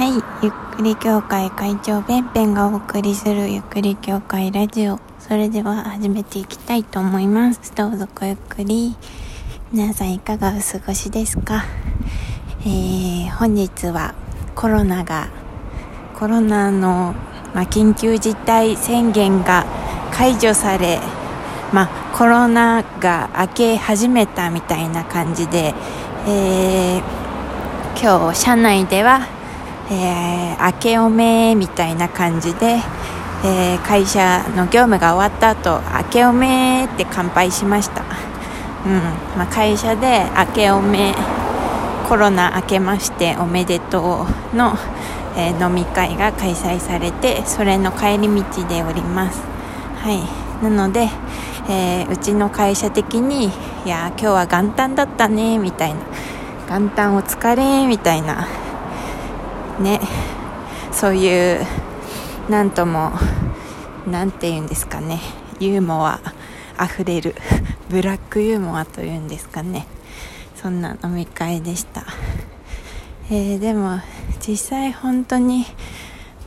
ゆっくり協会会長べんぺんがお送りするゆっくり協会ラジオ、それでは始めていきたいと思います。どうぞごゆっくり。皆さんいかがお過ごしですか？本日はコロナの、緊急事態宣言が解除され、コロナが明け始めたみたいな感じで、今日社内では明けおめみたいな感じで、会社の業務が終わった後、明けおめって乾杯しました。会社で明けおめ、コロナ明けましておめでとうの、飲み会が開催されて、それの帰り道でおります。なので、うちの会社的に今日は元旦だったねみたいな、元旦お疲れみたいなね、そういうなんともなんていうんですかね、ユーモアあふれるブラックユーモアというんですかね、そんな飲み会でした。でも実際本当に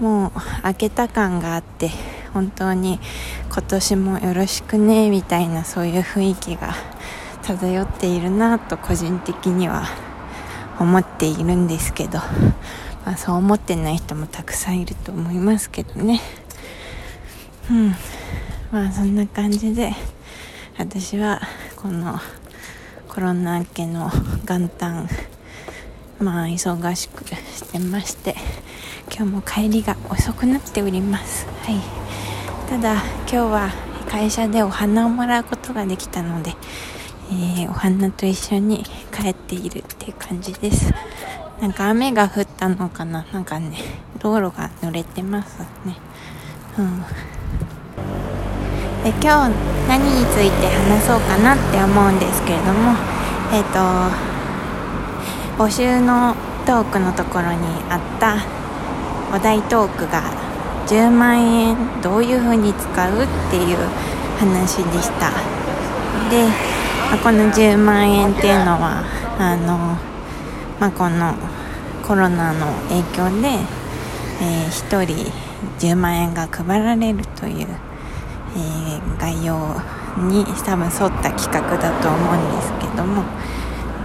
もう明けた感があって、本当に今年もよろしくねみたいな、そういう雰囲気が漂っているなと個人的には思っているんですけど、そう思ってない人もたくさんいると思いますけどね。そんな感じで、私はこのコロナ明けの元旦、忙しくしてまして、今日も帰りが遅くなっております。ただ今日は会社でお花をもらうことができたので、お花と一緒に帰っているっていう感じです。雨が降ったのかな、道路が濡れてますね。で、今日何について話そうかなって思うんですけれども、募集のトークのところにあったお題トークが10万円どういう風に使うっていう話でした。で、この10万円っていうのはこのコロナの影響で、1人10万円が配られるという、概要に多分沿った企画だと思うんですけども、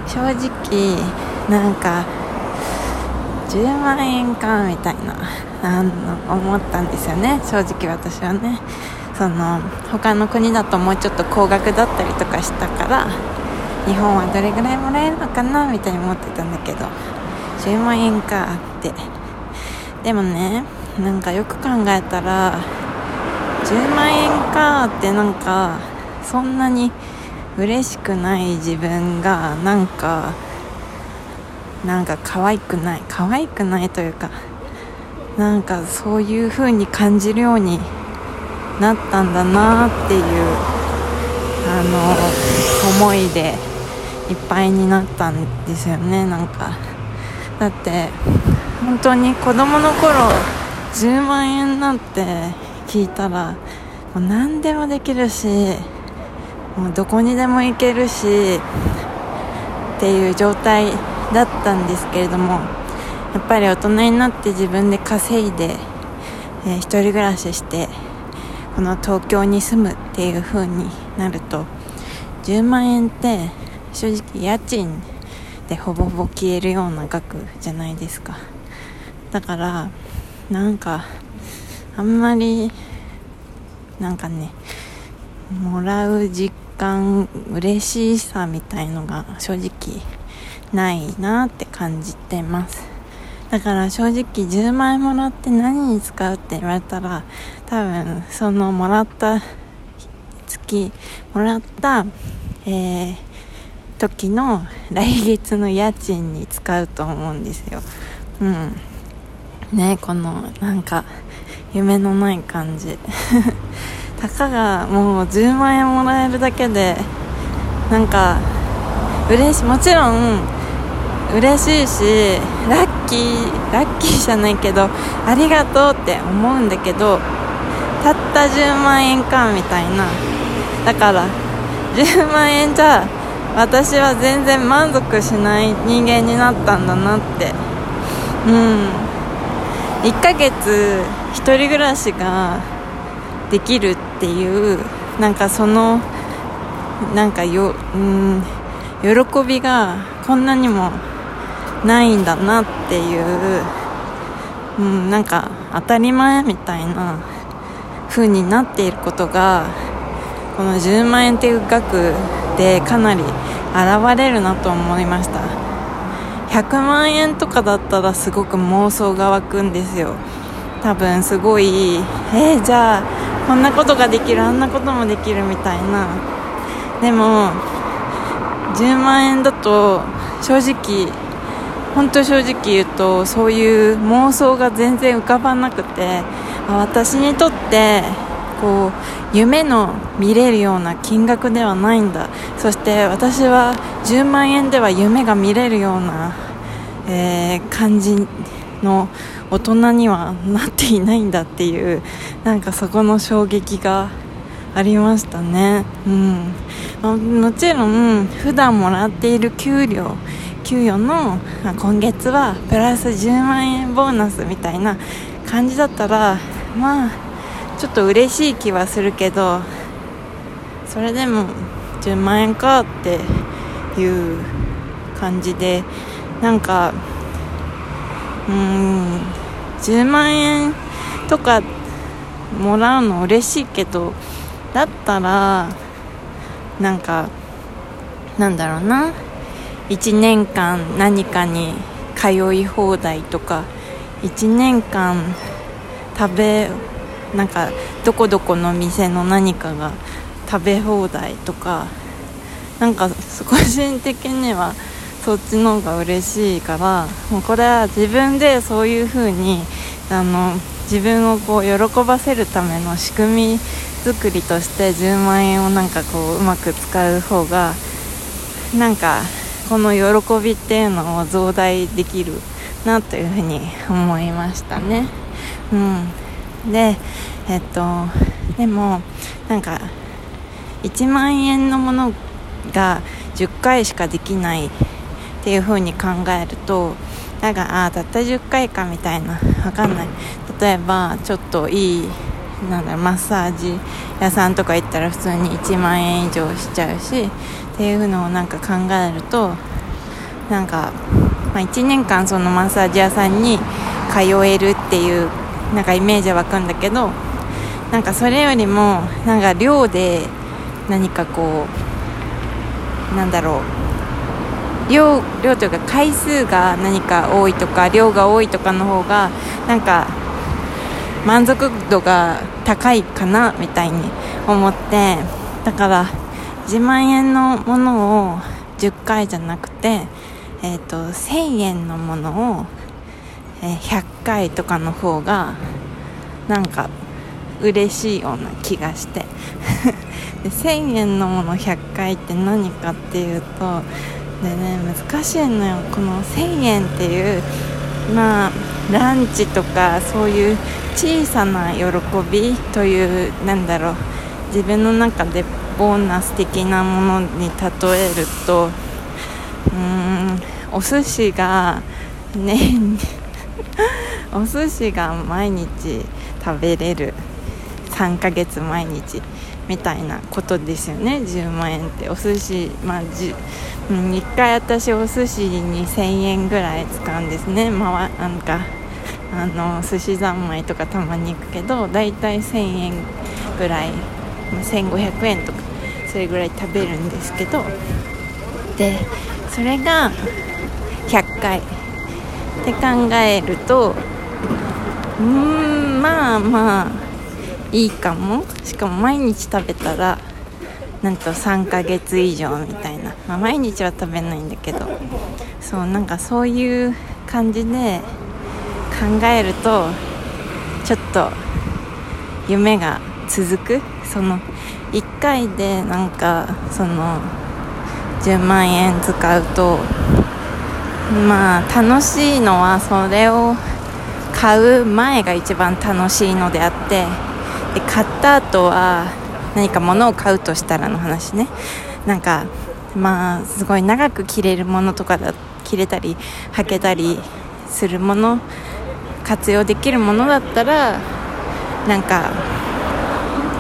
正直10万円かみたいな思ったんですよね、正直私はね。他の国だともうちょっと高額だったりとかしたから、日本はどれぐらいもらえるのかなみたいに思ってたんだけど、10万円かって。でもね、よく考えたら10万円かって、そんなに嬉しくない自分が可愛くないというか、そういう風に感じるようになったんだなっていう思いでいっぱいになったんですよね。だって本当に子供の頃10万円なんて聞いたら、もう何でもできるし、もうどこにでも行けるしっていう状態だったんですけれども、やっぱり大人になって自分で稼いで、一人暮らししてこの東京に住むっていう風になると、10万円って正直家賃でほぼほぼ消えるような額じゃないですか。だからあんまりもらう実感、嬉しさみたいのが正直ないなって感じてます。だから正直10万円もらって何に使うって言われたら、多分そのもらった月、もらった、時の来月の家賃に使うと思うんですよ。この夢のない感じたかがもう10万円もらえるだけで嬉しい、もちろん嬉しいし、ラッキーじゃないけどありがとうって思うんだけど、たった10万円かみたいな。だから10万円じゃ私は全然満足しない人間になったんだなって1ヶ月一人暮らしができるっていう喜びがこんなにもないんだなっていう、当たり前みたいな風になっていることがこの10万円っていう額でかなり現れるなと思いました。100万円とかだったらすごく妄想が湧くんですよ。多分すごいじゃあこんなことができる、あんなこともできるみたいな。でも10万円だと正直言うとそういう妄想が全然浮かばなくて、私にとってこう夢の見れるような金額ではないんだ、そして私は10万円では夢が見れるような、感じの大人にはなっていないんだっていう、そこの衝撃がありましたね。もちろん普段もらっている給与の今月はプラス10万円ボーナスみたいな感じだったらちょっと嬉しい気はするけど、それでも10万円かっていう感じで、10万円とかもらうの嬉しいけど、だったら1年間何かに通い放題とか、1年間どこどこの店の何かが食べ放題とか、個人的にはそっちの方が嬉しいから、もうこれは自分でそういう風に自分をこう喜ばせるための仕組み作りとして10万円をうまく使う方がこの喜びっていうのを増大できるなという風に思いましたね。で、でも1万円のものが10回しかできないっていう風に考えると、たった10回かみたいな、わかんない。例えばちょっといいマッサージ屋さんとか行ったら普通に1万円以上しちゃうしっていうのを考えると、1年間そのマッサージ屋さんに通えるっていうイメージは湧くんだけど、それよりも量で量というか回数が多いとか量が多いとかの方が満足度が高いかなみたいに思って、だから1万円のものを10回じゃなくて、1000円のものを100回とかの方が嬉しいような気がしてで1000円のもの100回って何かっていうとでね、難しいのよ。この1000円っていうランチとかそういう小さな喜びという自分の中でボーナス的なものに例えると、お寿司がお寿司が毎日食べれる3ヶ月毎日みたいなことですよね。10万円ってお寿司、1回私お寿司に1000円ぐらい使うんですね。寿司三昧とかたまに行くけど、だいたい1000円ぐらい、1500円とかそれぐらい食べるんですけど、でそれが100回って考えると、いいかも。しかも毎日食べたら3ヶ月以上みたいな、毎日は食べないんだけど、そうそういう感じで考えるとちょっと夢が続く。その1回で10万円使うと楽しいのはそれを買う前が一番楽しいのであって、で買った後は何か物を買うとしたらの話ね、すごい長く着れるものとかだ、着れたり履けたりするもの活用できるものだったら、なんか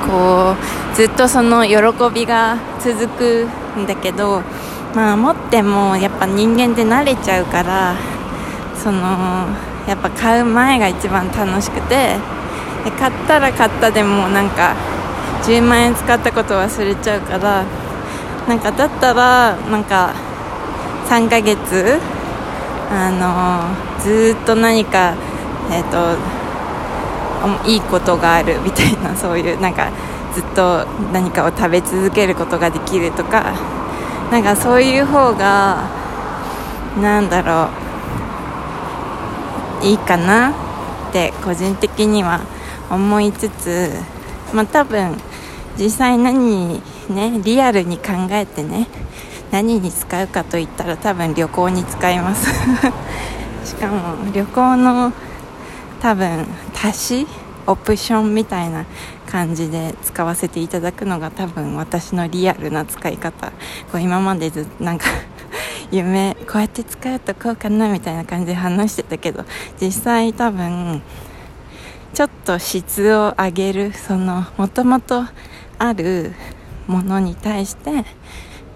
こうずっとその喜びが続くんだけど、まあ持ってもやっぱ人間って慣れちゃうから、そのやっぱ買う前が一番楽しくて、で買ったら買ったでもなんか10万円使ったこと忘れちゃうから、なんかだったらなんか3ヶ月ずっと何か、いいことがあるみたいな、そういうなんかずっと何かを食べ続けることができるとか、なんかそういう方がなんだろういいかなって個人的には思いつつ、まあ多分実際何にねリアルに考えてね何に使うかといったら多分旅行に使いますしかも旅行の多分足しオプションみたいな感じで使わせていただくのが多分私のリアルな使い方。こう今までずっとなんか夢こうやって使うとこうかなみたいな感じで話してたけど、実際多分ちょっと質を上げる、そのもともとあるものに対して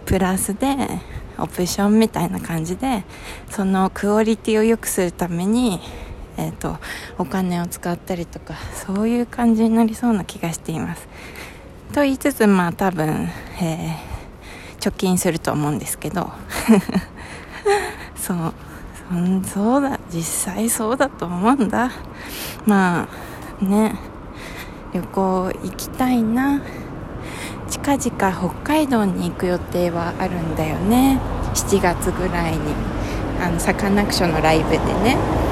プラスでオプションみたいな感じで、そのクオリティを良くするためにお金を使ったりとか、そういう感じになりそうな気がしていますと言いつつ、まあ多分、貯金すると思うんですけどそうだ、実際そうだと思うんだ。まあね、旅行行きたいな。近々北海道に行く予定はあるんだよね、7月ぐらいにサカナクションのライブでね。